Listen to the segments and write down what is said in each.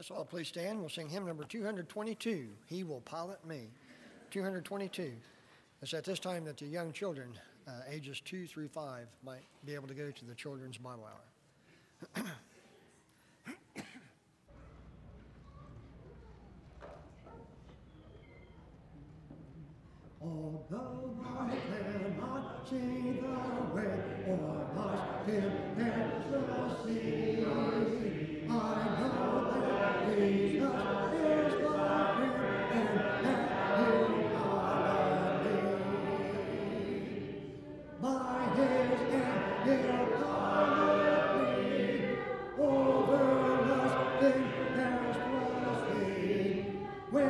Let's all please stand. We'll sing hymn number 222, He Will Pilot Me. 222. It's at this time that the young children, ages 2 through 5, might be able to go to the Children's Bible Hour. Although I cannot see the way, or my skin and the sea, I know that Jesus is my friend, and that He will me. By His hand He'll follow me over nothing else was me. When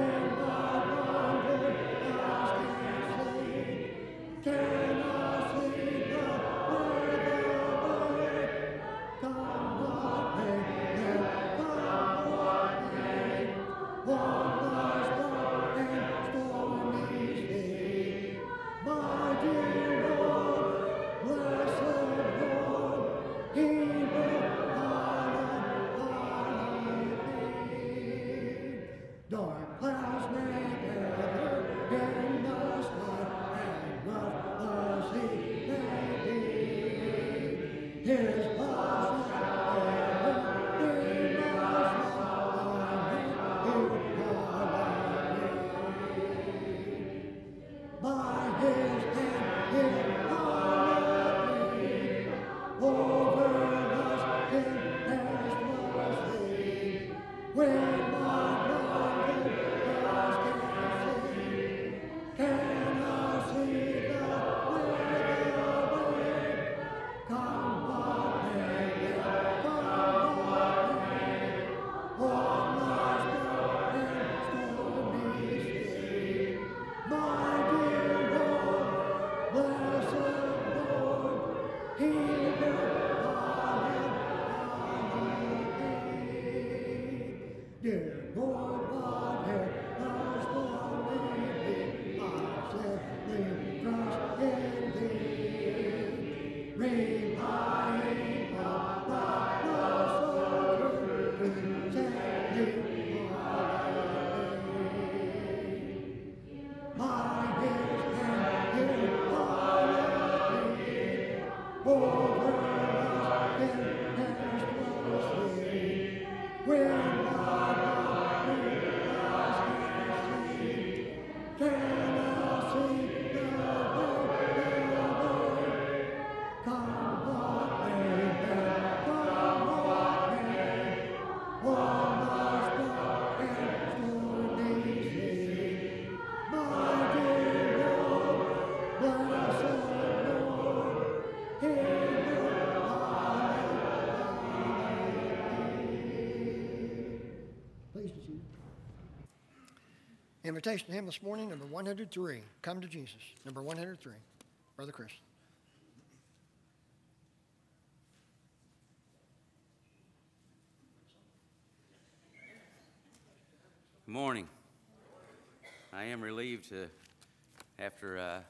invitation to him this morning, number 103, Come to Jesus, number 103, Brother Chris. Good morning. I am relieved to, after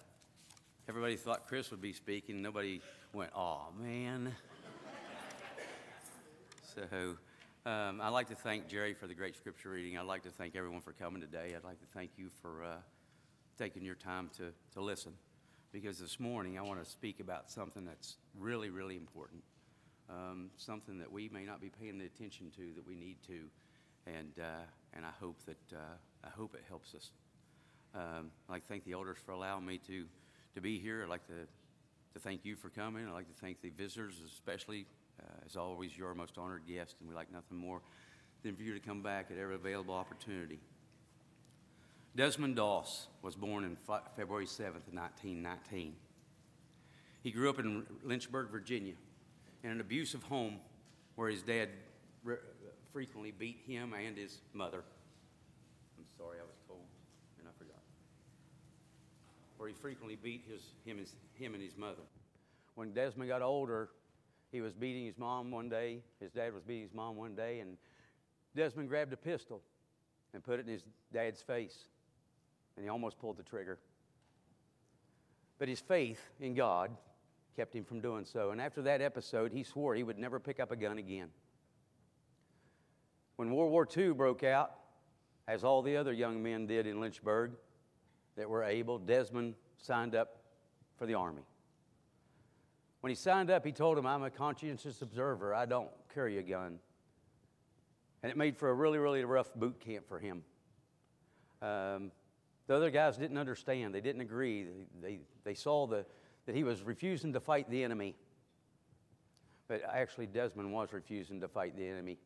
everybody thought Chris would be speaking, nobody went, "Aw, man." So... I'd like to thank Jerry for the great scripture reading. I'd like to thank everyone for coming today. I'd like to thank you for taking your time to listen, because this morning I want to speak about something that's really, really important, something that we may not be paying the attention to that we need to, and I hope that I hope it helps us. I'd like to thank the elders for allowing me to be here. I'd like to thank you for coming. I'd like to thank the visitors, especially. As always, you're our most honored guest, and we like nothing more than for you to come back at every available opportunity. Desmond Doss was born on February 7th, 1919. He grew up in Lynchburg, Virginia, in an abusive home where his dad frequently beat him and his mother. I'm sorry, I was cold, and I forgot. Where he frequently beat him and his mother. When Desmond got older, he was beating his mom one day, his dad was beating his mom one day, and Desmond grabbed a pistol and put it in his dad's face, and he almost pulled the trigger. But his faith in God kept him from doing so, and after that episode, he swore he would never pick up a gun again. When World War II broke out, as all the other young men did in Lynchburg that were able, Desmond signed up for the Army. When he signed up, he told him, I'm a conscientious observer. I don't carry a gun. And it made for a really, really rough boot camp for him. The other guys didn't understand. They didn't agree. They saw that he was refusing to fight the enemy. But actually, Desmond was refusing to fight the enemy.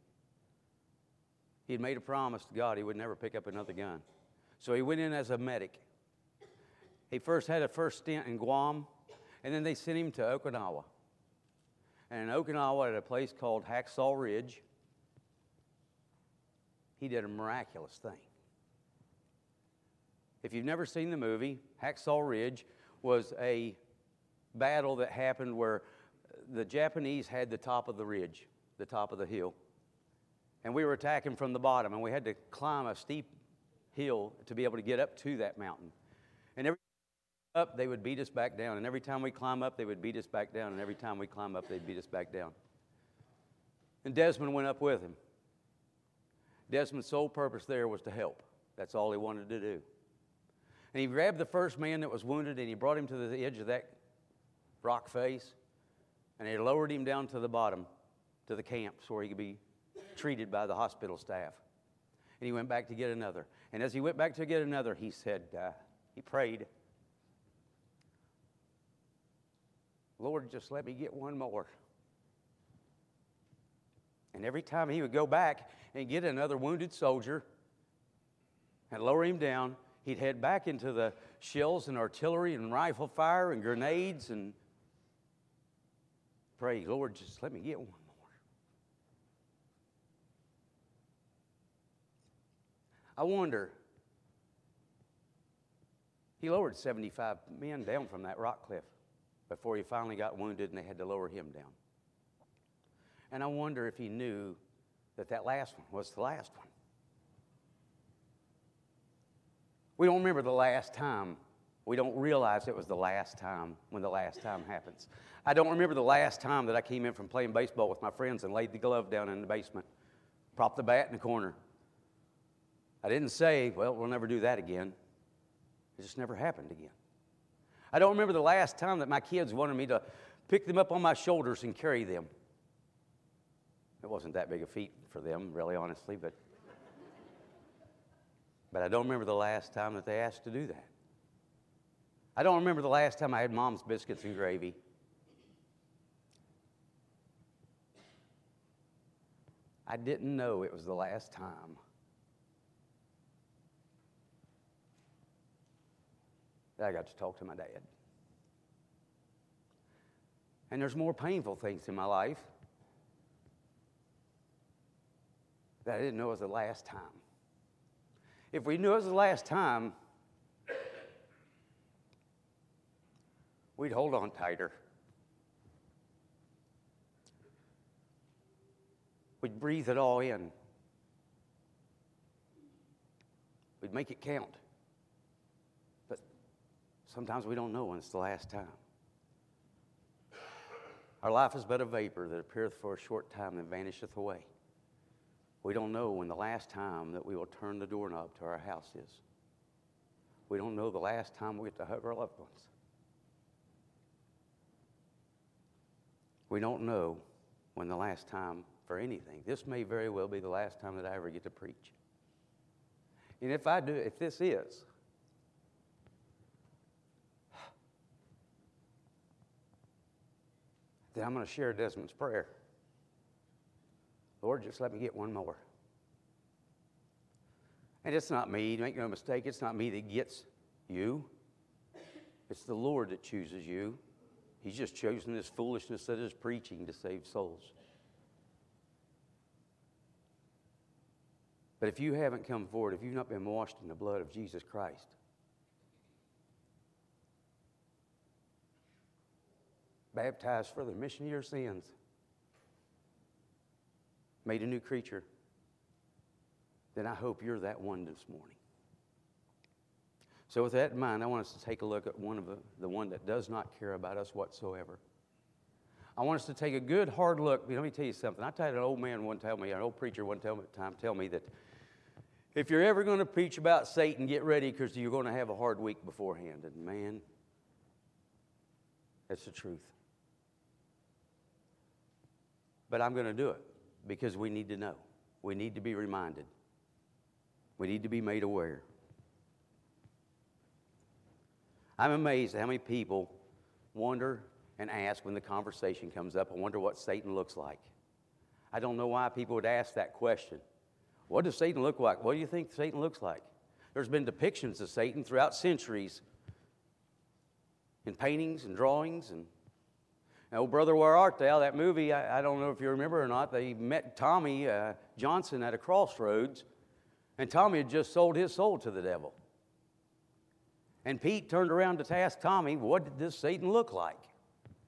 He had made a promise to God he would never pick up another gun. So he went in as a medic. He first had a first stint in Guam, and then they sent him to Okinawa. And in Okinawa, at a place called Hacksaw Ridge, he did a miraculous thing. If you've never seen the movie, Hacksaw Ridge was a battle that happened where the Japanese had the top of the ridge, the top of the hill. And we were attacking from the bottom, and we had to climb a steep hill to be able to get up to that mountain. And every time we climbed up, they would beat us back down. And every time we climb up, they would beat us back down. And every time we climb up, they'd beat us back down. And Desmond went up with him. Desmond's sole purpose there was to help. That's all he wanted to do. And he grabbed the first man that was wounded, and he brought him to the edge of that rock face, and he lowered him down to the bottom, to the camps where he could be treated by the hospital staff. And he went back to get another. And as he went back to get another, he said, he prayed, Lord, just let me get one more. And every time he would go back and get another wounded soldier and lower him down, he'd head back into the shells and artillery and rifle fire and grenades and pray, Lord, just let me get one. I wonder, he lowered 75 men down from that rock cliff before he finally got wounded and they had to lower him down. And I wonder if he knew that that last one was the last one. We don't remember the last time. We don't realize it was the last time when the last time happens. I don't remember the last time that I came in from playing baseball with my friends and laid the glove down in the basement, propped the bat in the corner. I didn't say, well, we'll never do that again. It just never happened again. I don't remember the last time that my kids wanted me to pick them up on my shoulders and carry them. It wasn't that big a feat for them, really, honestly, but I don't remember the last time that they asked to do that. I don't remember the last time I had Mom's biscuits and gravy. I didn't know it was the last time. I got to talk to my dad. And there's more painful things in my life that I didn't know was the last time. If we knew it was the last time, we'd hold on tighter. We'd breathe it all in. We'd make it count. Sometimes we don't know when it's the last time. Our life is but a vapor that appeareth for a short time and vanisheth away. We don't know when the last time that we will turn the doorknob to our house is. We don't know the last time we get to hug our loved ones. We don't know when the last time for anything. This may very well be the last time that I ever get to preach. And if I do, if this is, then I'm going to share Desmond's prayer. Lord, just let me get one more. And it's not me, make no mistake, it's not me that gets you. It's the Lord that chooses you. He's just chosen this foolishness that is preaching to save souls. But if you haven't come forward, if you've not been washed in the blood of Jesus Christ, baptized for the remission of your sins, made a new creature, then I hope you're that one this morning. So with that in mind, I want us to take a look at the one that does not care about us whatsoever. I want us to take a good hard look. Let me tell you something. I had an old man one time, an old preacher one time tell me that if you're ever going to preach about Satan, get ready because you're going to have a hard week beforehand. And man, that's the truth. But I'm going to do it because we need to know. We need to be reminded. We need to be made aware. I'm amazed at how many people wonder and ask when the conversation comes up, I wonder what Satan looks like. I don't know why people would ask that question. What does Satan look like? What do you think Satan looks like? There's been depictions of Satan throughout centuries in paintings and drawings. And Oh, Brother, Where Art Thou? That movie, I don't know if you remember or not, they met Tommy Johnson at a crossroads, and Tommy had just sold his soul to the devil. And Pete turned around to ask Tommy, what did this Satan look like?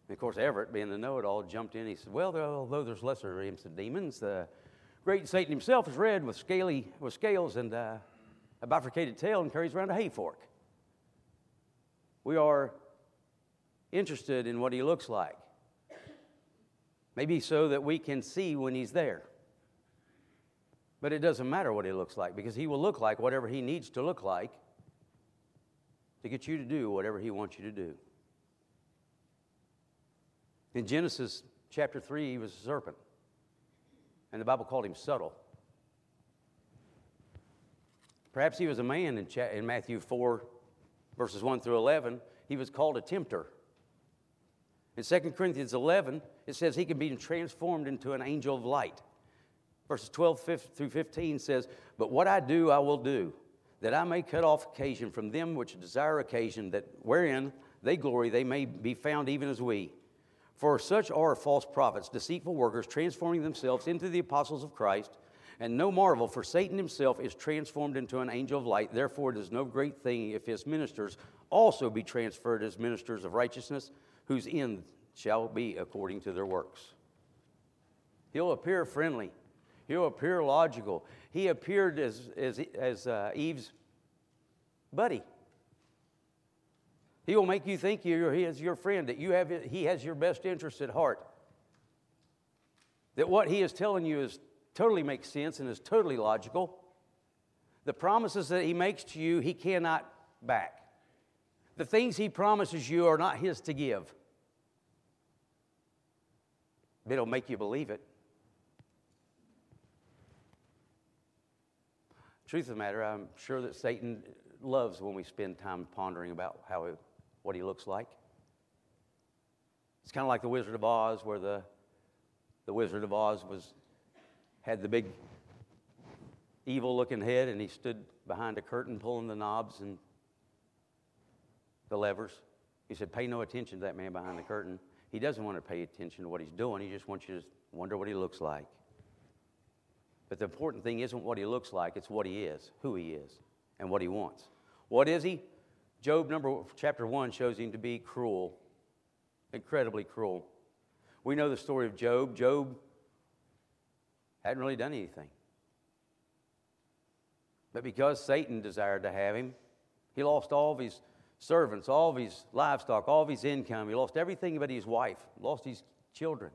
And of course, Everett, being the know-it-all, jumped in. He said, well, although there's lesser imps and demons, the great Satan himself is red with scales and a bifurcated tail and carries around a hay fork. We are interested in what he looks like. Maybe so that we can see when he's there. But it doesn't matter what he looks like, because he will look like whatever he needs to look like to get you to do whatever he wants you to do. In Genesis chapter 3, he was a serpent, and the Bible called him subtle. Perhaps he was a man in Matthew 4, verses 1 through 11. He was called a tempter. In 2 Corinthians 11, it says he can be transformed into an angel of light. Verses 12 through 15 says, but what I do, I will do, that I may cut off occasion from them which desire occasion, that wherein they glory, they may be found even as we. For such are false prophets, deceitful workers, transforming themselves into the apostles of Christ. And no marvel, for Satan himself is transformed into an angel of light. Therefore it is no great thing if his ministers also be transferred as ministers of righteousness, whose end shall be according to their works. He'll appear friendly. He'll appear logical. He appeared as Eve's buddy. He will make you think he is your friend, that he has your best interest at heart, that what he is telling you is totally makes sense and is totally logical. The promises that he makes to you, he cannot back. The things he promises you are not his to give. It'll make you believe it. Truth of the matter, I'm sure that Satan loves when we spend time pondering about what he looks like. It's kind of like the Wizard of Oz, where the Wizard of Oz had the big evil-looking head, and he stood behind a curtain pulling the knobs and the levers. He said, pay no attention to that man behind the curtain. He doesn't want to pay attention to what he's doing. He just wants you to wonder what he looks like. But the important thing isn't what he looks like, it's what he is, who he is, and what he wants. What is he? Job chapter 1 shows him to be cruel, incredibly cruel. We know the story of Job. Job hadn't really done anything. But because Satan desired to have him, he lost all of his servants, all of his livestock, all of his income. He lost everything but his wife, lost his children.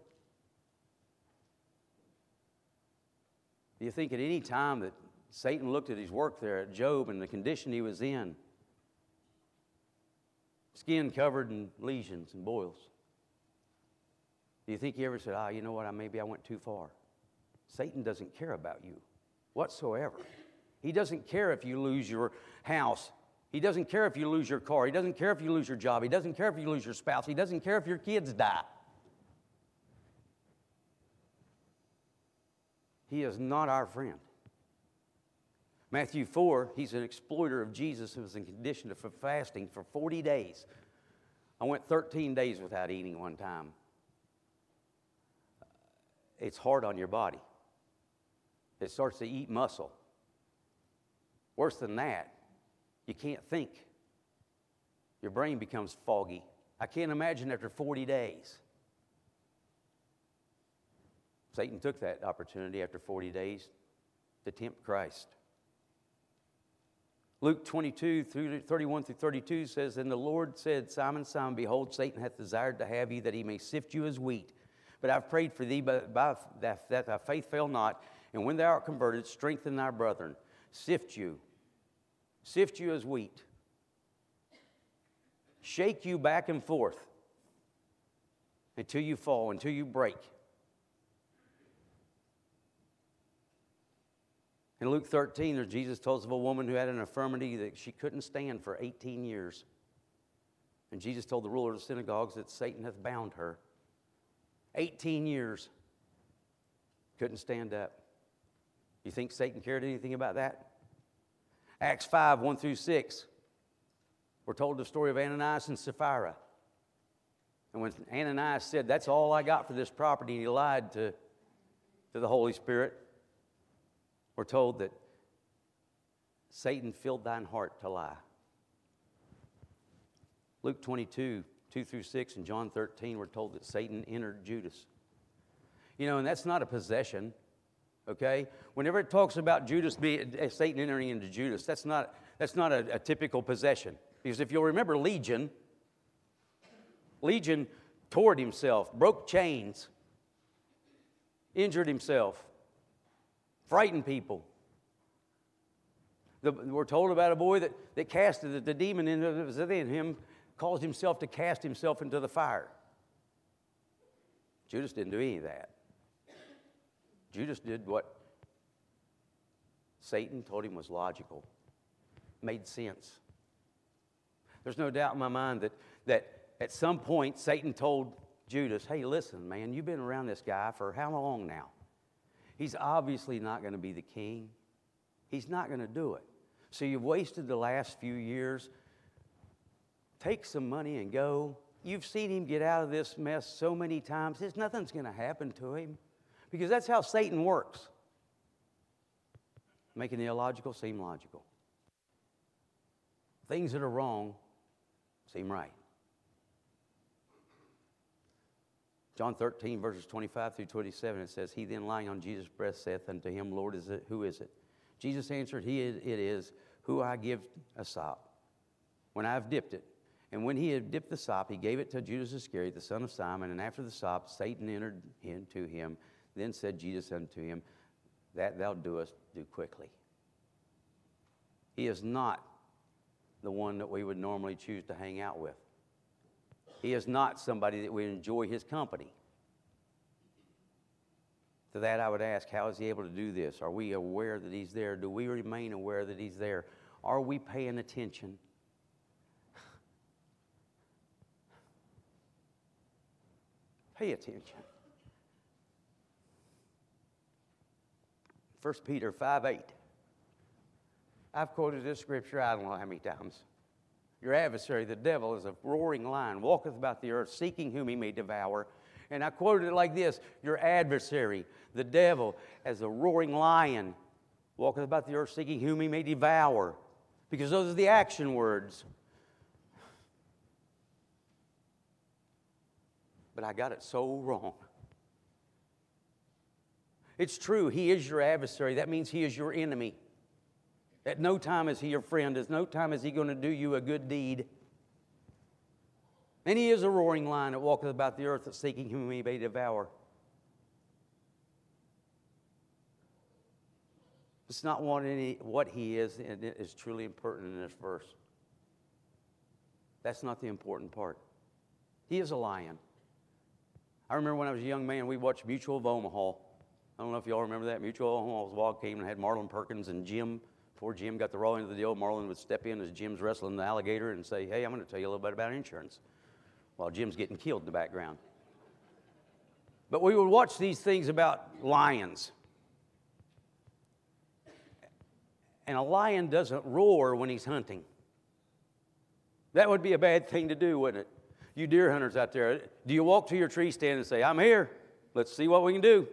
Do you think at any time that Satan looked at his work there at Job and the condition he was in? Skin covered in lesions and boils. Do you think he ever said, you know what, maybe I went too far? Satan doesn't care about you whatsoever. He doesn't care if you lose your house. He doesn't care if you lose your car. He doesn't care if you lose your job. He doesn't care if you lose your spouse. He doesn't care if your kids die. He is not our friend. Matthew 4, he's an exploiter of Jesus who was in condition of fasting for 40 days. I went 13 days without eating one time. It's hard on your body. It starts to eat muscle. Worse than that, you can't think. Your brain becomes foggy. I can't imagine after 40 days. Satan took that opportunity after 40 days to tempt Christ. Luke 22, 31 through 32 says, and the Lord said, Simon, Simon, behold, Satan hath desired to have you, that he may sift you as wheat. But I've prayed for thee by that thy faith fail not. And when thou art converted, strengthen thy brethren. Sift you as wheat. Shake you back and forth until you fall, until you break. In Luke 13, Jesus tells of a woman who had an infirmity that she couldn't stand for 18 years. And Jesus told the ruler of the synagogues that Satan hath bound her. 18 years. Couldn't stand up. You think Satan cared anything about that? Acts 5, 1 through 6. We're told the story of Ananias and Sapphira. And when Ananias said, that's all I got for this property, and he lied to the Holy Spirit, we're told that Satan filled thine heart to lie. Luke 22, 2 through 6, and John 13, we're told that Satan entered Judas. You know, and that's not a possession, okay? Whenever it talks about Judas, Satan entering into Judas, that's not a typical possession. Because if you'll remember Legion tore himself, broke chains, injured himself, frightened people. We're told about a boy that casted the demon in him, caused himself to cast himself into the fire. Judas didn't do any of that. Judas did what Satan told him was logical, made sense. There's no doubt in my mind that at some point Satan told Judas, hey, listen, man, you've been around this guy for how long now? He's obviously not going to be the king. He's not going to do it. So you've wasted the last few years. Take some money and go. You've seen him get out of this mess so many times. Nothing's going to happen to him. Because that's how Satan works. Making the illogical seem logical. Things that are wrong seem right. John 13, verses 25 through 27, it says, He then lying on Jesus' breast saith unto him, Lord, who is it? Jesus answered, It is, who I give a sop, when I have dipped it. And when he had dipped the sop, he gave it to Judas Iscariot, the son of Simon. And after the sop, Satan entered into him. Then said Jesus unto him, That thou doest, do quickly. He is not the one that we would normally choose to hang out with. He is not somebody that we enjoy his company. To that I would ask, how is he able to do this? Are we aware that he's there? Do we remain aware that he's there? Are we paying attention? Pay attention. 1 Peter 5:8. I've quoted this scripture I don't know how many times. Your adversary, the devil, is a roaring lion, walketh about the earth, seeking whom he may devour. And I quoted it like this, your adversary, the devil, as a roaring lion, walketh about the earth, seeking whom he may devour. Because those are the action words. But I got it so wrong. It's true, he is your adversary. That means he is your enemy. At no time is he your friend. At no time is he going to do you a good deed. And he is a roaring lion that walketh about the earth, seeking whom he may devour. It's not what he is, and it is truly important in this verse. That's not the important part. He is a lion. I remember when I was a young man, we watched Mutual of Omaha. I don't know if y'all remember that. Mutual of Omaha's Wild Kingdom had Marlon Perkins and Jim. Before Jim got the raw end of the deal, Marlon would step in as Jim's wrestling the alligator and say, hey, I'm going to tell you a little bit about insurance, while Jim's getting killed in the background. But we would watch these things about lions. And a lion doesn't roar when he's hunting. That would be a bad thing to do, wouldn't it? You deer hunters out there, do you walk to your tree stand and say, I'm here, let's see what we can do?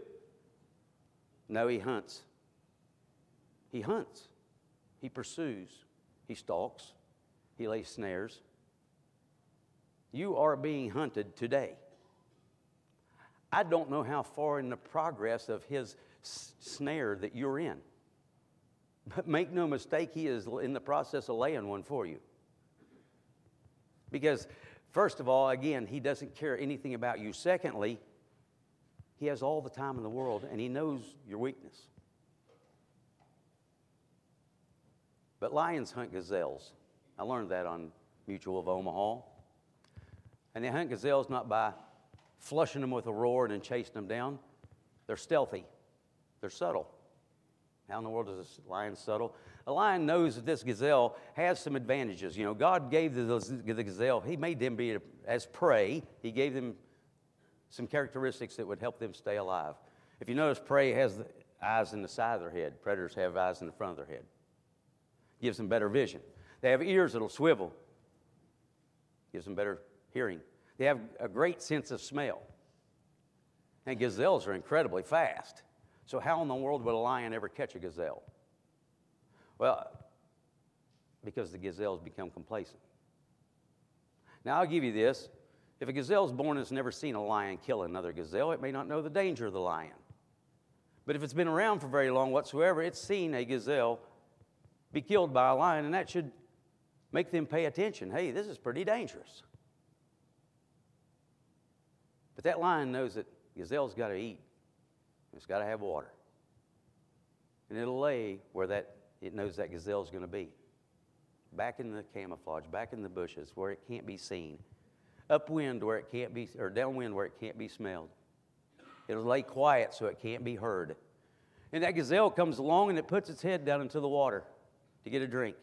No, he hunts. He hunts. He pursues, he stalks, he lays snares. You are being hunted today. I don't know how far in the progress of his snare that you're in. But make no mistake, he is in the process of laying one for you. Because, first of all, again, he doesn't care anything about you. Secondly, He has all the time in the world, and he knows your weakness. But lions hunt gazelles. I learned that on Mutual of Omaha. And they hunt gazelles not by flushing them with a roar and then chasing them down. They're stealthy. They're subtle. How in the world is a lion subtle? A lion knows that this gazelle has some advantages. You know, God gave the gazelle, he made them be as prey. He gave them some characteristics that would help them stay alive. If you notice, prey has the eyes in the side of their head. Predators have eyes in the front of their head. Gives them better vision. They have ears that'll swivel. Gives them better hearing. They have a great sense of smell. And gazelles are incredibly fast. So how in the world would a lion ever catch a gazelle? Well, because the gazelles become complacent. Now, I'll give you this. If a gazelle's born and has never seen a lion kill another gazelle, it may not know the danger of the lion. But if it's been around for very long whatsoever, it's seen a gazelle be killed by a lion, and that should make them pay attention. Hey, this is pretty dangerous. But that lion knows that gazelle's got to eat. It's got to have water. And it'll lay where it knows that gazelle's going to be. Back in the camouflage, back in the bushes, where it can't be seen. Upwind where it can't be, or downwind where it can't be smelled. It'll lay quiet so it can't be heard. And that gazelle comes along and it puts its head down into the water to get a drink.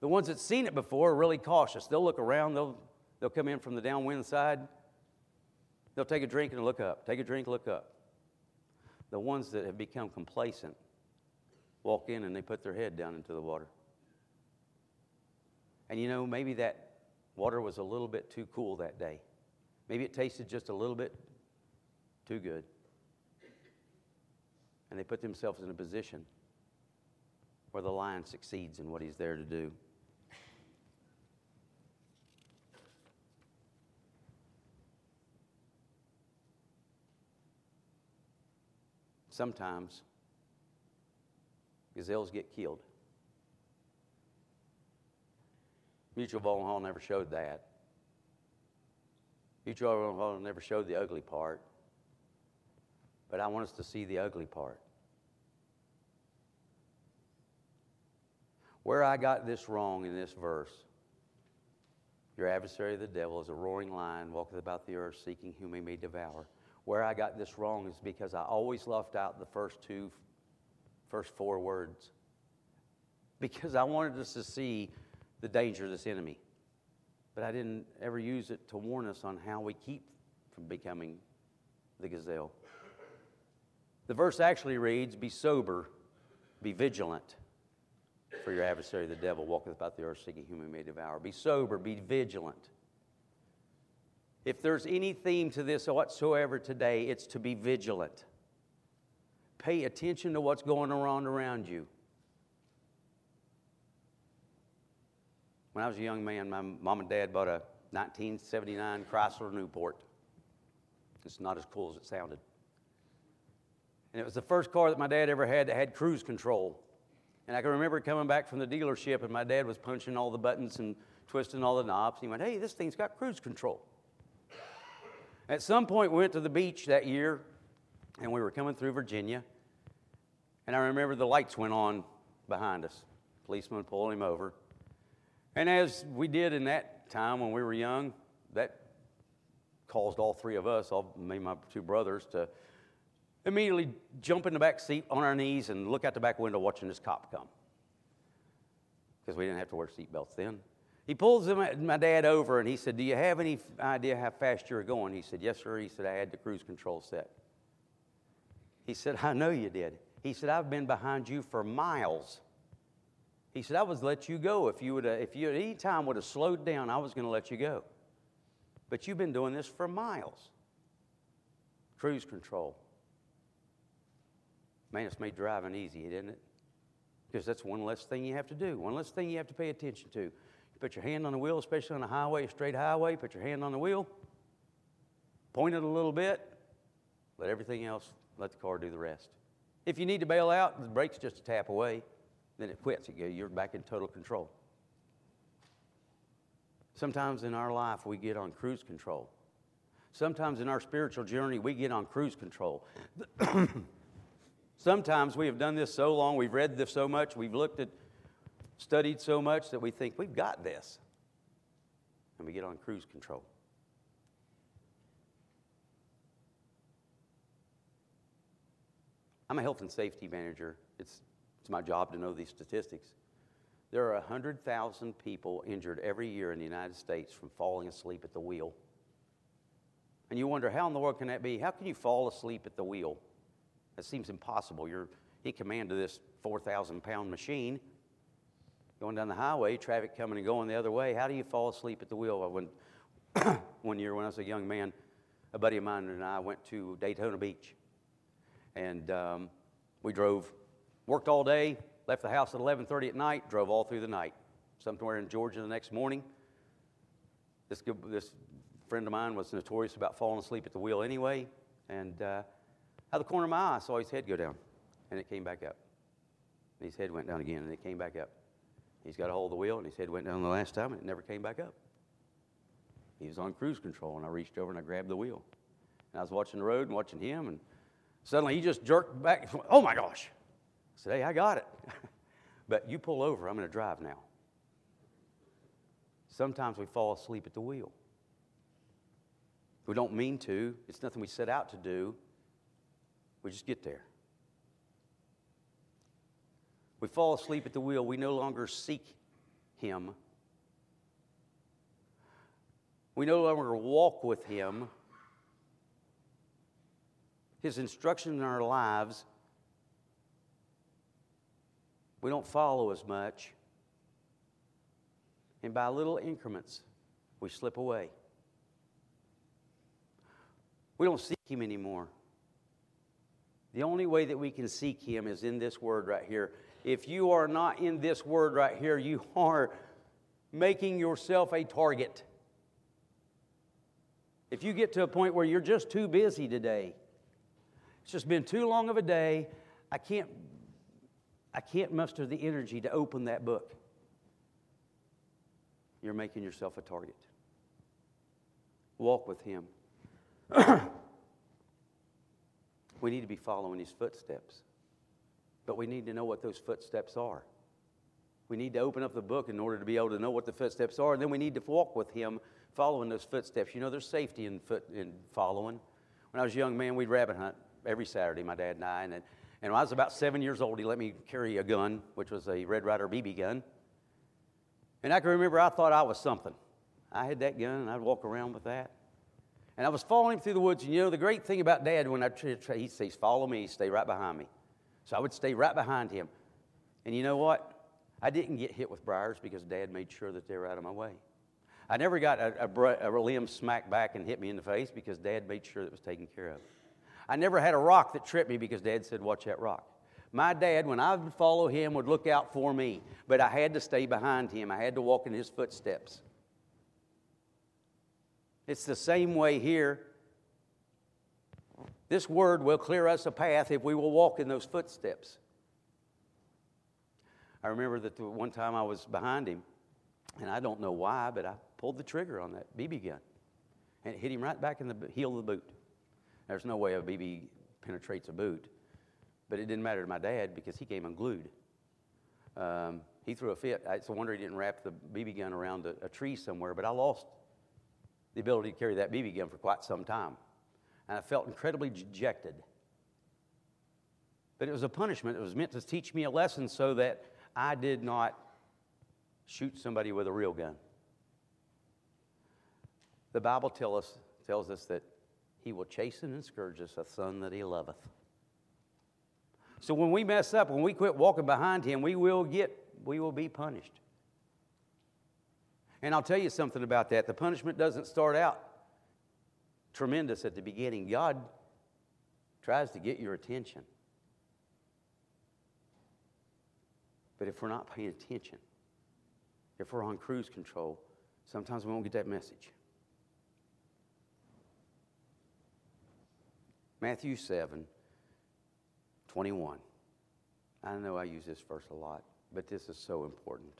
The ones that seen it before are really cautious. They'll look around, they'll come in from the downwind side, they'll take a drink and look up, take a drink, look up. The ones that have become complacent walk in and they put their head down into the water. And you know, maybe that water was a little bit too cool that day. Maybe it tasted just a little bit too good. And they put themselves in a position where the lion succeeds in what he's there to do. Sometimes gazelles get killed. Mutual of Omaha never showed that. Mutual of Omaha never showed the ugly part. But I want us to see the ugly part. Where I got this wrong in this verse, your adversary the devil is a roaring lion, walketh about the earth, seeking whom he may devour. Where I got this wrong is because I always left out the first four words. Because I wanted us to see the danger of this enemy. But I didn't ever use it to warn us on how we keep from becoming the gazelle. The verse actually reads, be sober, be vigilant, for your adversary the devil walketh about the earth, seeking whom he may devour. Be sober, be vigilant. If there's any theme to this whatsoever today, it's to be vigilant. Pay attention to what's going on around you. When I was a young man, my mom and dad bought a 1979 Chrysler Newport. It's not as cool as it sounded. And it was the first car that my dad ever had that had cruise control. And I can remember coming back from the dealership, and my dad was punching all the buttons and twisting all the knobs. He went, hey, this thing's got cruise control. At some point, we went to the beach that year, and we were coming through Virginia. And I remember the lights went on behind us. Policeman pulled him over. And as we did in that time when we were young, that caused all three of us, me and my two brothers, to immediately jump in the back seat on our knees and look out the back window watching this cop come. Because we didn't have to wear seatbelts then. He pulls my dad over and he said, do you have any idea how fast you're going? He said, yes, sir. He said, I had the cruise control set. He said, I know you did. He said, I've been behind you for miles. He said, I would let you go. If you at any time would have slowed down, I was going to let you go. But you've been doing this for miles. Cruise control. Man, it's made driving easy, didn't it? Because that's one less thing you have to do, one less thing you have to pay attention to. You put your hand on the wheel, especially on a highway, a straight highway, put your hand on the wheel, point it a little bit, let everything else, let the car do the rest. If you need to bail out, the brake's just a tap away. Then it quits. You're back in total control. Sometimes in our life, we get on cruise control. Sometimes in our spiritual journey, we get on cruise control. Sometimes we have done this so long, we've read this so much, we've looked at, studied so much that we think we've got this. And we get on cruise control. I'm a health and safety manager. It's my job to know these statistics. There are 100,000 people injured every year in the United States from falling asleep at the wheel. And you wonder, how in the world can that be? How can you fall asleep at the wheel? That seems impossible. You're in command of this 4,000-pound machine going down the highway, traffic coming and going the other way. How do you fall asleep at the wheel? One year when I was a young man, a buddy of mine and I went to Daytona Beach. And we drove, worked all day, left the house at 11:30 at night, drove all through the night. Somewhere in Georgia the next morning. This friend of mine was notorious about falling asleep at the wheel anyway. And out of the corner of my eye, I saw his head go down, and it came back up. And his head went down again, and it came back up. He's got a hold of the wheel, and his head went down the last time, and it never came back up. He was on cruise control, and I reached over and I grabbed the wheel. And I was watching the road and watching him, and suddenly he just jerked back. Oh, my gosh. I said, hey, I got it. But you pull over. I'm going to drive now. Sometimes we fall asleep at the wheel. We don't mean to. It's nothing we set out to do. We just get there. We fall asleep at the wheel. We no longer seek Him. We no longer walk with Him. His instruction in our lives, we don't follow as much. And by little increments, we slip away. We don't seek Him anymore. The only way that we can seek Him is in this word right here. If you are not in this word right here, you are making yourself a target. If you get to a point where you're just too busy today, it's just been too long of a day. I can't muster the energy to open that book. You're making yourself a target. Walk with Him. We need to be following His footsteps. But we need to know what those footsteps are. We need to open up the book in order to be able to know what the footsteps are. And then we need to walk with Him following those footsteps. You know, there's safety in following. When I was a young man, we'd rabbit hunt every Saturday, my dad and I. And when I was about 7 years old, he let me carry a gun, which was a Red Ryder BB gun. And I can remember I thought I was something. I had that gun, and I'd walk around with that. And I was following him through the woods. And, you know, the great thing about Dad, when he'd say, follow me, stay right behind me. So I would stay right behind him. And you know what? I didn't get hit with briars because Dad made sure that they were out of my way. I never got a limb smacked back and hit me in the face because Dad made sure that it was taken care of. I never had a rock that tripped me because Dad said, watch that rock. My dad, when I would follow him, would look out for me, but I had to stay behind him. I had to walk in his footsteps. It's the same way here. This word will clear us a path if we will walk in those footsteps. I remember that one time I was behind him, and I don't know why, but I pulled the trigger on that BB gun, and it hit him right back in the heel of the boot. There's no way a BB penetrates a boot, but it didn't matter to my dad because he came unglued. He threw a fit. It's a wonder he didn't wrap the BB gun around a tree somewhere, but I lost the ability to carry that BB gun for quite some time, and I felt incredibly dejected. But it was a punishment. It was meant to teach me a lesson so that I did not shoot somebody with a real gun. The Bible tells us that He will chasten and scourge us, a son that He loveth. So when we mess up, when we quit walking behind Him, we will be punished. And I'll tell you something about that. The punishment doesn't start out tremendous at the beginning. God tries to get your attention. But if we're not paying attention, if we're on cruise control, sometimes we won't get that message. Matthew 7:21. I know I use this verse a lot, but this is so important.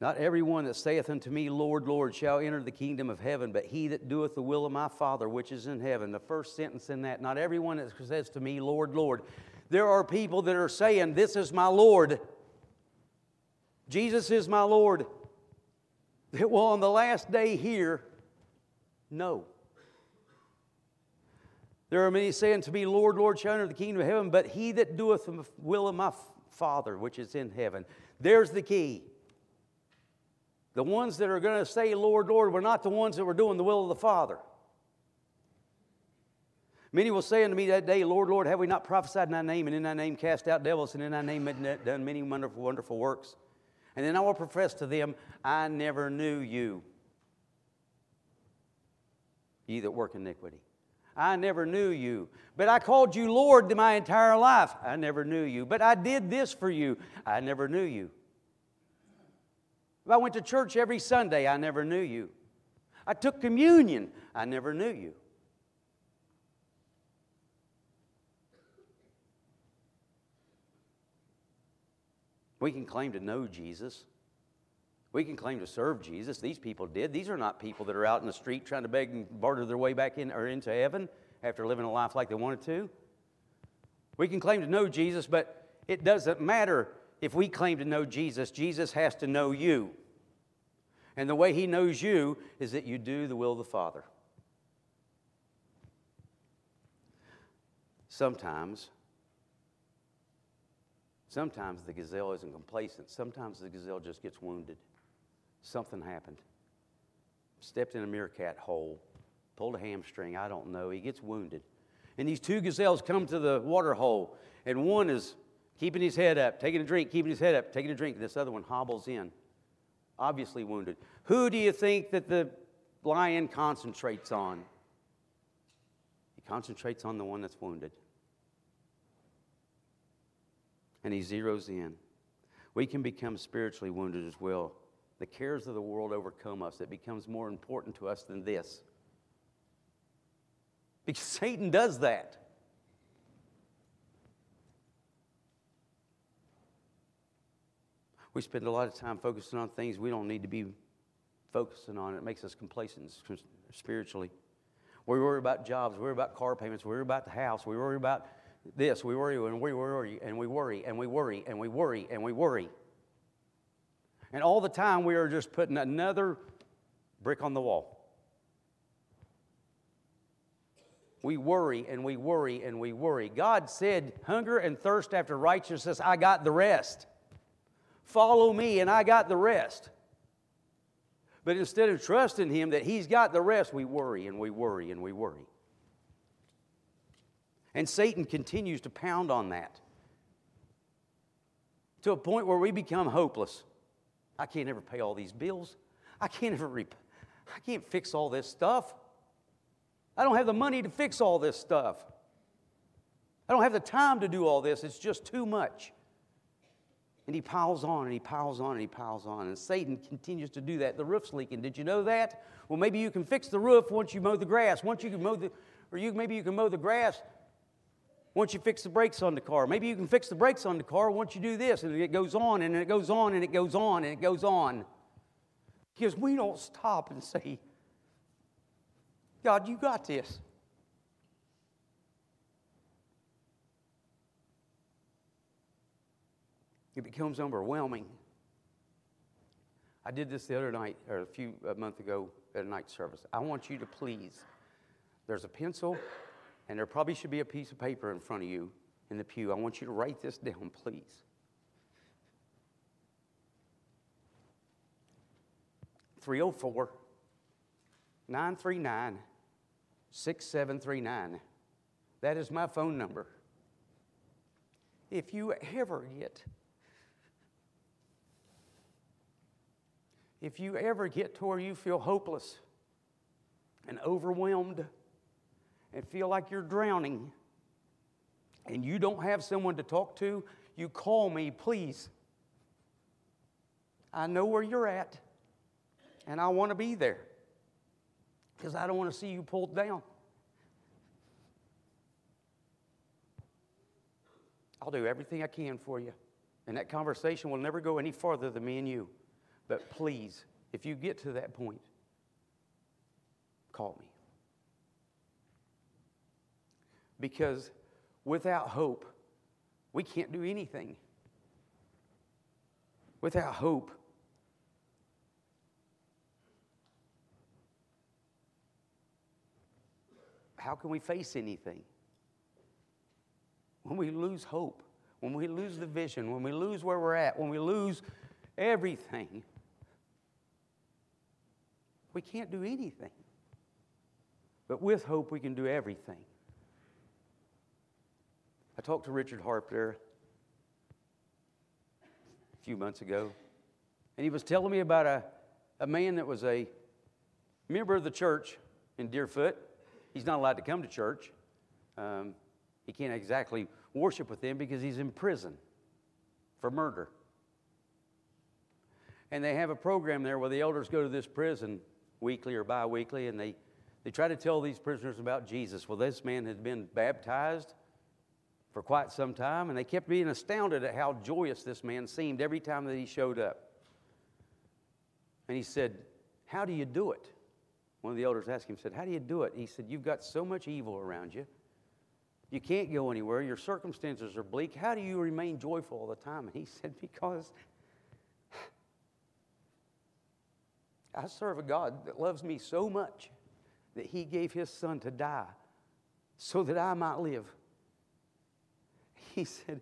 Not everyone that saith unto me, Lord, Lord, shall enter the kingdom of heaven, but he that doeth the will of my Father which is in heaven. The first sentence in that, not everyone that says to me, Lord, Lord. There are people that are saying, this is my Lord. Jesus is my Lord. That will on the last day hear, no. There are many saying to me, Lord, Lord, shall enter the kingdom of heaven, but he that doeth the will of my Father which is in heaven. There's the key. The ones that are going to say, Lord, Lord, were not the ones that were doing the will of the Father. Many will say unto me that day, Lord, Lord, have we not prophesied in thy name, and in thy name cast out devils, and in thy name done many wonderful, wonderful works? And then I will profess to them, I never knew you, ye that work iniquity. I never knew you. But I called you Lord my entire life. I never knew you. But I did this for you. I never knew you. I went to church every Sunday. I never knew you. I took communion. I never knew you. We can claim to know Jesus. We can claim to serve Jesus. These people did. These are not people that are out in the street trying to beg and barter their way back in or into heaven after living a life like they wanted to. We can claim to know Jesus, but it doesn't matter. If we claim to know Jesus, Jesus has to know you. And the way he knows you is that you do the will of the Father. Sometimes the gazelle isn't complacent. Sometimes the gazelle just gets wounded. Something happened. Stepped in a meerkat hole. Pulled a hamstring. I don't know. He gets wounded. And these two gazelles come to the water hole. And one is keeping his head up, taking a drink, keeping his head up, taking a drink. This other one hobbles in, obviously wounded. Who do you think that the lion concentrates on? He concentrates on the one that's wounded. And he zeroes in. We can become spiritually wounded as well. The cares of the world overcome us. It becomes more important to us than this. Because Satan does that. We spend a lot of time focusing on things we don't need to be focusing on. It makes us complacent spiritually. We worry about jobs. We worry about car payments. We worry about the house. We worry about this. We worry and we worry and we worry and we worry and we worry and we worry. And all the time we are just putting another brick on the wall. We worry and we worry and we worry. God said, hunger and thirst after righteousness, I got the rest. Follow me and I got the rest. But instead of trusting him that he's got the rest, we worry and we worry and we worry. And Satan continues to pound on that to a point where we become hopeless. I can't ever pay all these bills. I can't fix all this stuff. I don't have the money to fix all this stuff. I don't have the time to do all this. It's just too much. And he piles on, and he piles on, and he piles on. And Satan continues to do that. The roof's leaking. Did you know that? Well, maybe you can fix the roof once you mow the grass. Maybe you can mow the grass once you fix the brakes on the car. Maybe you can fix the brakes on the car once you do this. And it goes on, and it goes on, and it goes on, and it goes on. Because we don't stop and say, God, you got this. It becomes overwhelming. I did this the other night, or a month ago at a night service. I want you to please, there's a pencil, and there probably should be a piece of paper in front of you in the pew. I want you to write this down, please. (304) 939-6739. That is my phone number. If you ever get... If you ever get to where you feel hopeless and overwhelmed and feel like you're drowning and you don't have someone to talk to, you call me, please. I know where you're at, and I want to be there because I don't want to see you pulled down. I'll do everything I can for you, and that conversation will never go any farther than me and you. But please, if you get to that point, call me. Because without hope, we can't do anything. Without hope, how can we face anything? When we lose hope, when we lose the vision, when we lose where we're at, when we lose everything, we can't do anything. But with hope, we can do everything. I talked to Richard Harp there a few months ago, and he was telling me about a man that was a member of the church in Deerfoot. He's not allowed to come to church. He can't exactly worship with them because he's in prison for murder. And they have a program there where the elders go to this prison weekly or bi-weekly, and they try to tell these prisoners about Jesus. Well, this man had been baptized for quite some time, and they kept being astounded at how joyous this man seemed every time that he showed up. And he said, "How do you do it?" One of the elders asked him, said, "How do you do it?" He said, "You've got so much evil around you. You can't go anywhere. Your circumstances are bleak. How do you remain joyful all the time?" And he said, "Because I serve a God that loves me so much that he gave his son to die so that I might live." He said,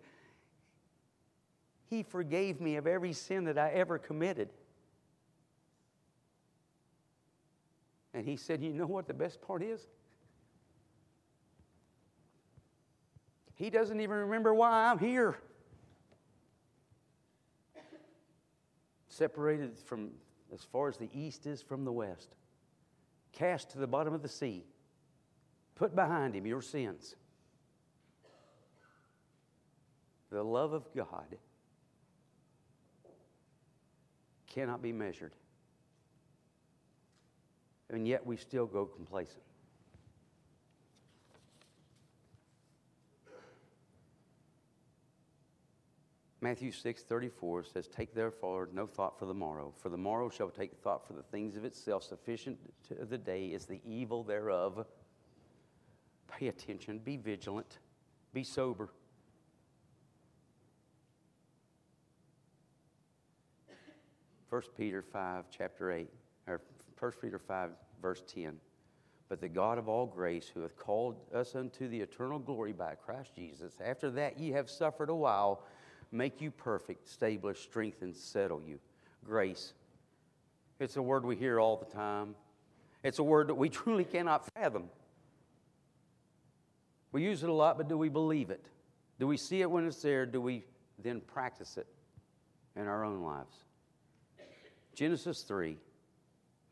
"He forgave me of every sin that I ever committed." And he said, "You know what the best part is? He doesn't even remember why I'm here." Separated from as far as the east is from the west. Cast to the bottom of the sea. Put behind him your sins. The love of God cannot be measured. And yet we still go complacent. Matthew 6:34 says, "Take therefore no thought for the morrow, for the morrow shall take thought for the things of itself. Sufficient to the day is the evil thereof." Pay attention, be vigilant, be sober. First Peter 5, verse 10. "But the God of all grace, who hath called us unto the eternal glory by Christ Jesus, after that ye have suffered a while, make you perfect, establish, strengthen, settle you." Grace. It's a word we hear all the time. It's a word that we truly cannot fathom. We use it a lot, but do we believe it? Do we see it when it's there? Do we then practice it in our own lives? Genesis 3.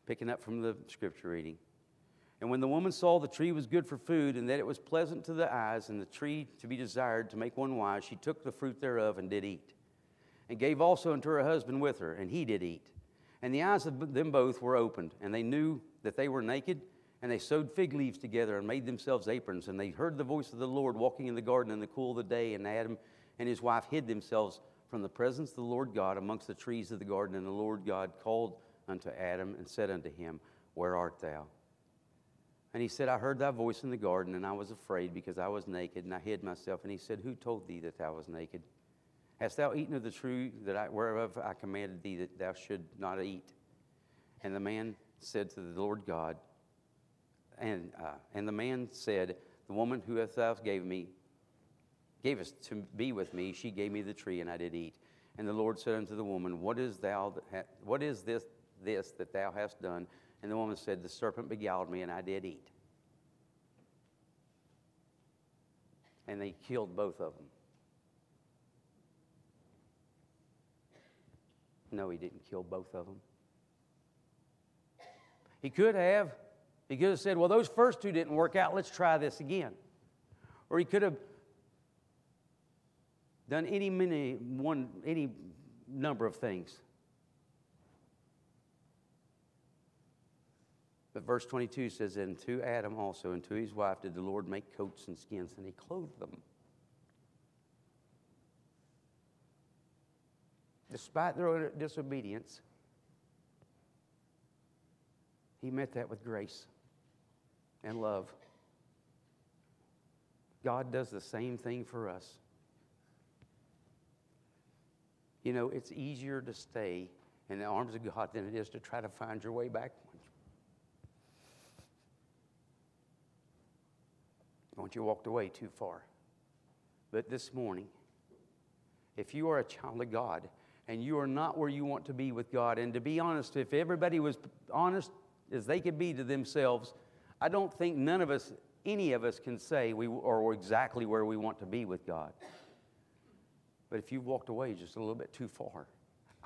Picking up from the scripture reading. "And when the woman saw the tree was good for food, and that it was pleasant to the eyes, and the tree to be desired to make one wise, she took the fruit thereof and did eat, and gave also unto her husband with her, and he did eat. And the eyes of them both were opened, and they knew that they were naked, and they sewed fig leaves together and made themselves aprons. And they heard the voice of the Lord walking in the garden in the cool of the day, and Adam and his wife hid themselves from the presence of the Lord God amongst the trees of the garden. And the Lord God called unto Adam and said unto him, Where art thou? And he said, I heard thy voice in the garden, and I was afraid, because I was naked, and I hid myself. And he said, Who told thee that thou was naked? Hast thou eaten of the tree whereof I commanded thee that thou should not eat? And the man said to the Lord God, and the man said, The woman who hath thou gavest to be with me, she gave me the tree, and I did eat. And the Lord said unto the woman, What is this that thou hast done? And the woman said, The serpent beguiled me, and I did eat. And they killed both of them. No, he didn't kill both of them. He could have. He could have said, Well, those first two didn't work out. Let's try this again. Or he could have done any number of things. But verse 22 says, And to Adam also and to his wife did the Lord make coats and skins, and he clothed them. Despite their disobedience, He met that with grace and love. God does the same thing for us. You know, it's easier to stay in the arms of God than it is to try to find your way back. Once you walked away too far. But this morning, if you are a child of God and you are not where you want to be with God, and to be honest, if everybody was honest as they could be to themselves, I don't think none of us, any of us can say we are exactly where we want to be with God. But if you've walked away just a little bit too far,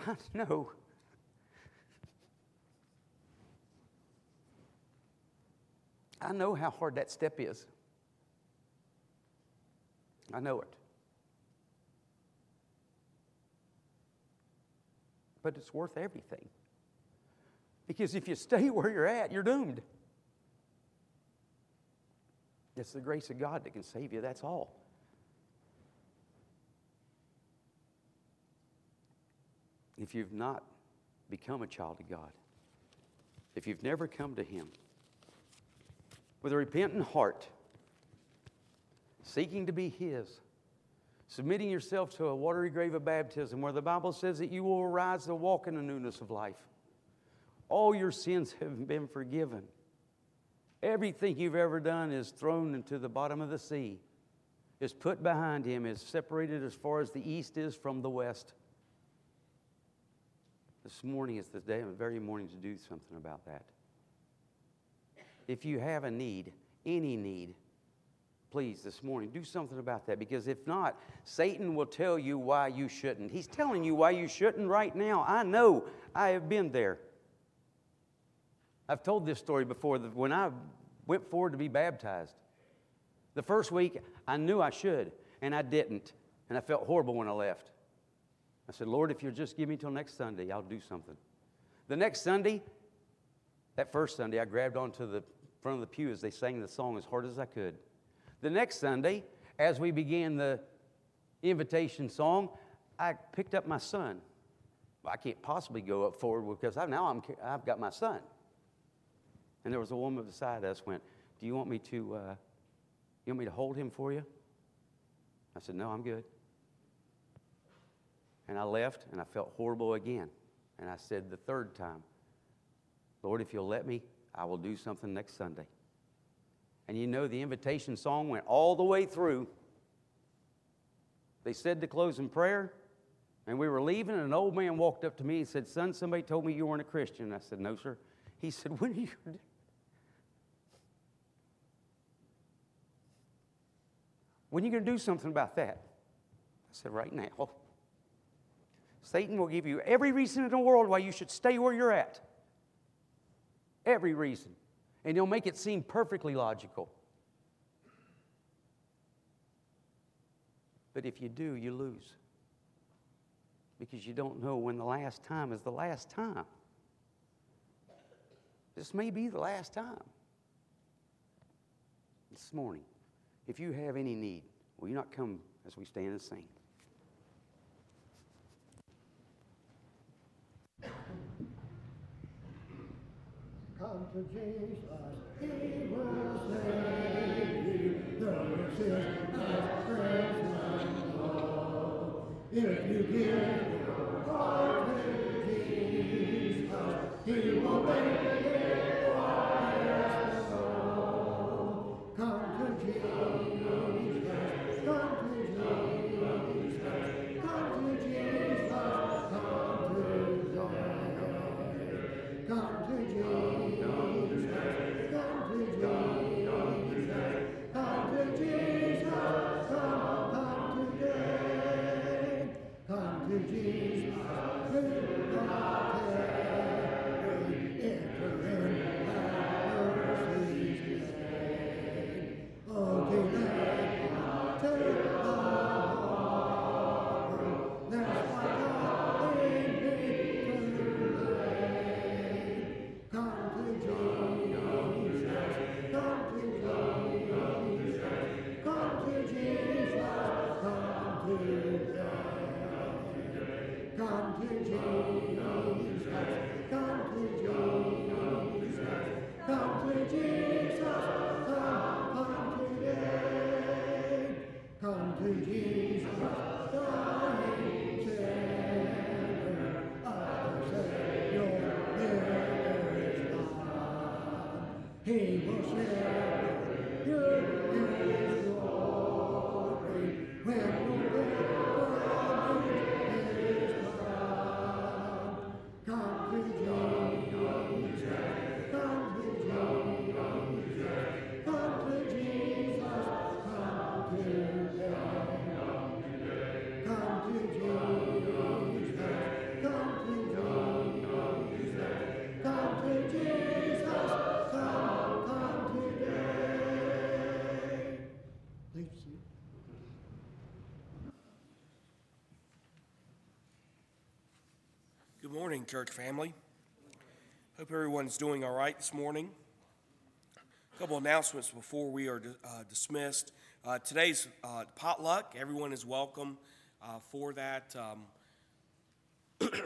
I know. I know how hard that step is. I know it. But it's worth everything. Because if you stay where you're at, you're doomed. It's the grace of God that can save you, that's all. If you've not become a child of God, if you've never come to Him with a repentant heart, seeking to be His, submitting yourself to a watery grave of baptism where the Bible says that you will arise to walk in the newness of life. All your sins have been forgiven. Everything you've ever done is thrown into the bottom of the sea, is put behind Him, is separated as far as the east is from the west. This morning is the day, the very morning, to do something about that. If you have a need, any need, please, this morning, do something about that, because if not, Satan will tell you why you shouldn't. He's telling you why you shouldn't right now. I know. I have been there. I've told this story before. That when I went forward to be baptized, the first week, I knew I should, and I didn't, and I felt horrible when I left. I said, Lord, if you'll just give me till next Sunday, I'll do something. The next Sunday, that first Sunday, I grabbed onto the front of the pew as they sang the song as hard as I could. The next Sunday, as we began the invitation song, I picked up my son. Well, I can't possibly go up forward because I've got my son. And there was a woman beside us went, do you want me to hold him for you? I said, no, I'm good. And I left, and I felt horrible again. And I said the third time, Lord, if you'll let me, I will do something next Sunday. And you know, the invitation song went all the way through. They said the closing prayer, and we were leaving, and an old man walked up to me and said, son, somebody told me you weren't a Christian. And I said, no, sir. He said, when are you going to do? When are you going to do something about that? I said, right now. Satan will give you every reason in the world why you should stay where you're at. Every reason. And he'll make it seem perfectly logical. But if you do, you lose. Because you don't know when the last time is the last time. This may be the last time. This morning, if you have any need, will you not come as we stand and sing? Come to Jesus, He will save you. Though your sins are crimson gold, if you give your heart to Jesus, He will make it for your soul. Come to Jesus, come to Jesus, come to Jesus, come to joy, come to Jesus. Come. He will share with you his glory when you live his crown. Come with Jesus, come with Jesus, come to Jesus, come to him, come to Jesus, come to Jesus, come to Jesus. Good morning, church family. Hope everyone's doing all right this morning. A couple announcements before we are dismissed. Today's potluck. Everyone is welcome for that.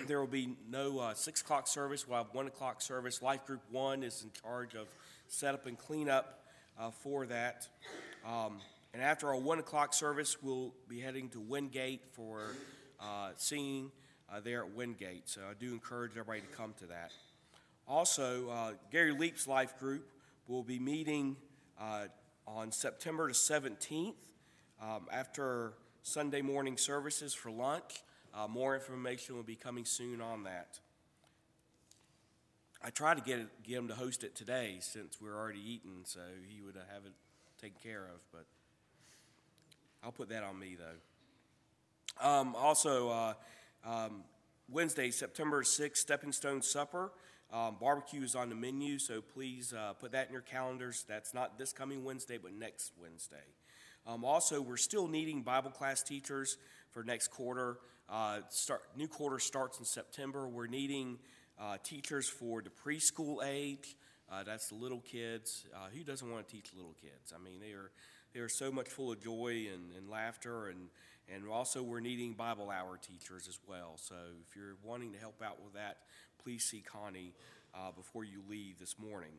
There will be no 6 o'clock service. We'll have 1 o'clock service. Life Group 1 is in charge of setup and cleanup for that. And after our 1 o'clock service, we'll be heading to Wingate for singing there at Wingate. So I do encourage everybody to come to that. Also, Gary Leap's Life Group will be meeting on September the 17th after Sunday morning services for lunch. More information will be coming soon on that. I tried to get him to host it today since we're already eating, so he would have it taken care of, but I'll put that on me, though. Also, Wednesday, September 6th, Stepping Stone Supper. Barbecue is on the menu, so please put that in your calendars. That's not this coming Wednesday, but next Wednesday. Also, we're still needing Bible class teachers for next quarter. New quarter starts in September. We're needing teachers for the preschool age. That's the little kids. Who doesn't want to teach little kids? I mean, they are so much full of joy and laughter, and also we're needing Bible hour teachers as well. So if you're wanting to help out with that, please see Connie before you leave this morning.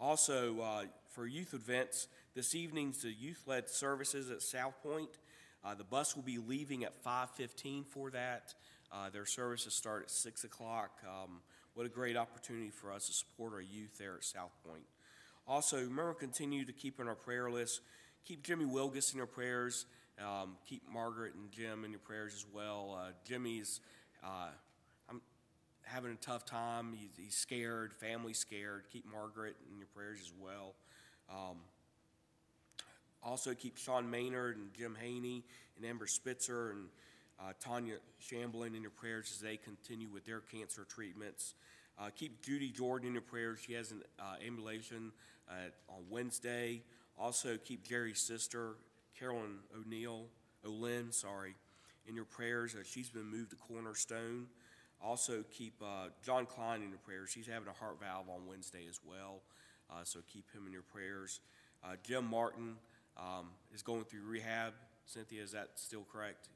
Also, for youth events, this evening's the youth-led services at South Point. The bus will be leaving at 5:15 for that. Their services start at 6 o'clock. What a great opportunity for us to support our youth there at South Point. Also, remember, continue to keep on our prayer list. Keep Jimmy Wilgus in your prayers. Keep Margaret and Jim in your prayers as well. Jimmy's having a tough time. He's scared, family's scared. Keep Margaret in your prayers as well. Also, keep Sean Maynard and Jim Haney and Amber Spitzer and Tanya Shamblin in your prayers as they continue with their cancer treatments. Keep Judy Jordan in your prayers. She has an ambulation on Wednesday. Also, keep Jerry's sister, Carolyn O'Neill, in your prayers. She's been moved to Cornerstone. Also, keep John Klein in your prayers. He's having a heart valve on Wednesday as well, so keep him in your prayers. Jim Martin is going through rehab. Cynthia, is that still correct?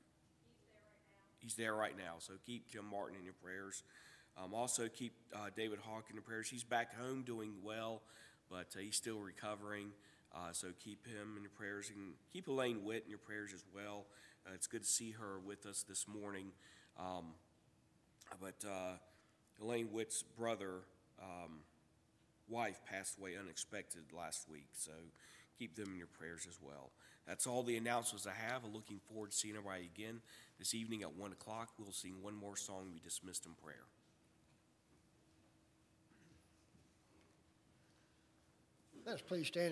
He's there right now. So keep Jim Martin in your prayers. Also, keep David Hawk in your prayers. He's back home doing well, but he's still recovering. So keep him in your prayers. And keep Elaine Witt in your prayers as well. It's good to see her with us this morning. But Elaine Witt's brother, wife, passed away unexpected last week, so keep them in your prayers as well. That's all the announcements I have. I'm looking forward to seeing everybody again this evening at 1 o'clock. We'll sing one more song, We Dismissed in Prayer. Let's please stand.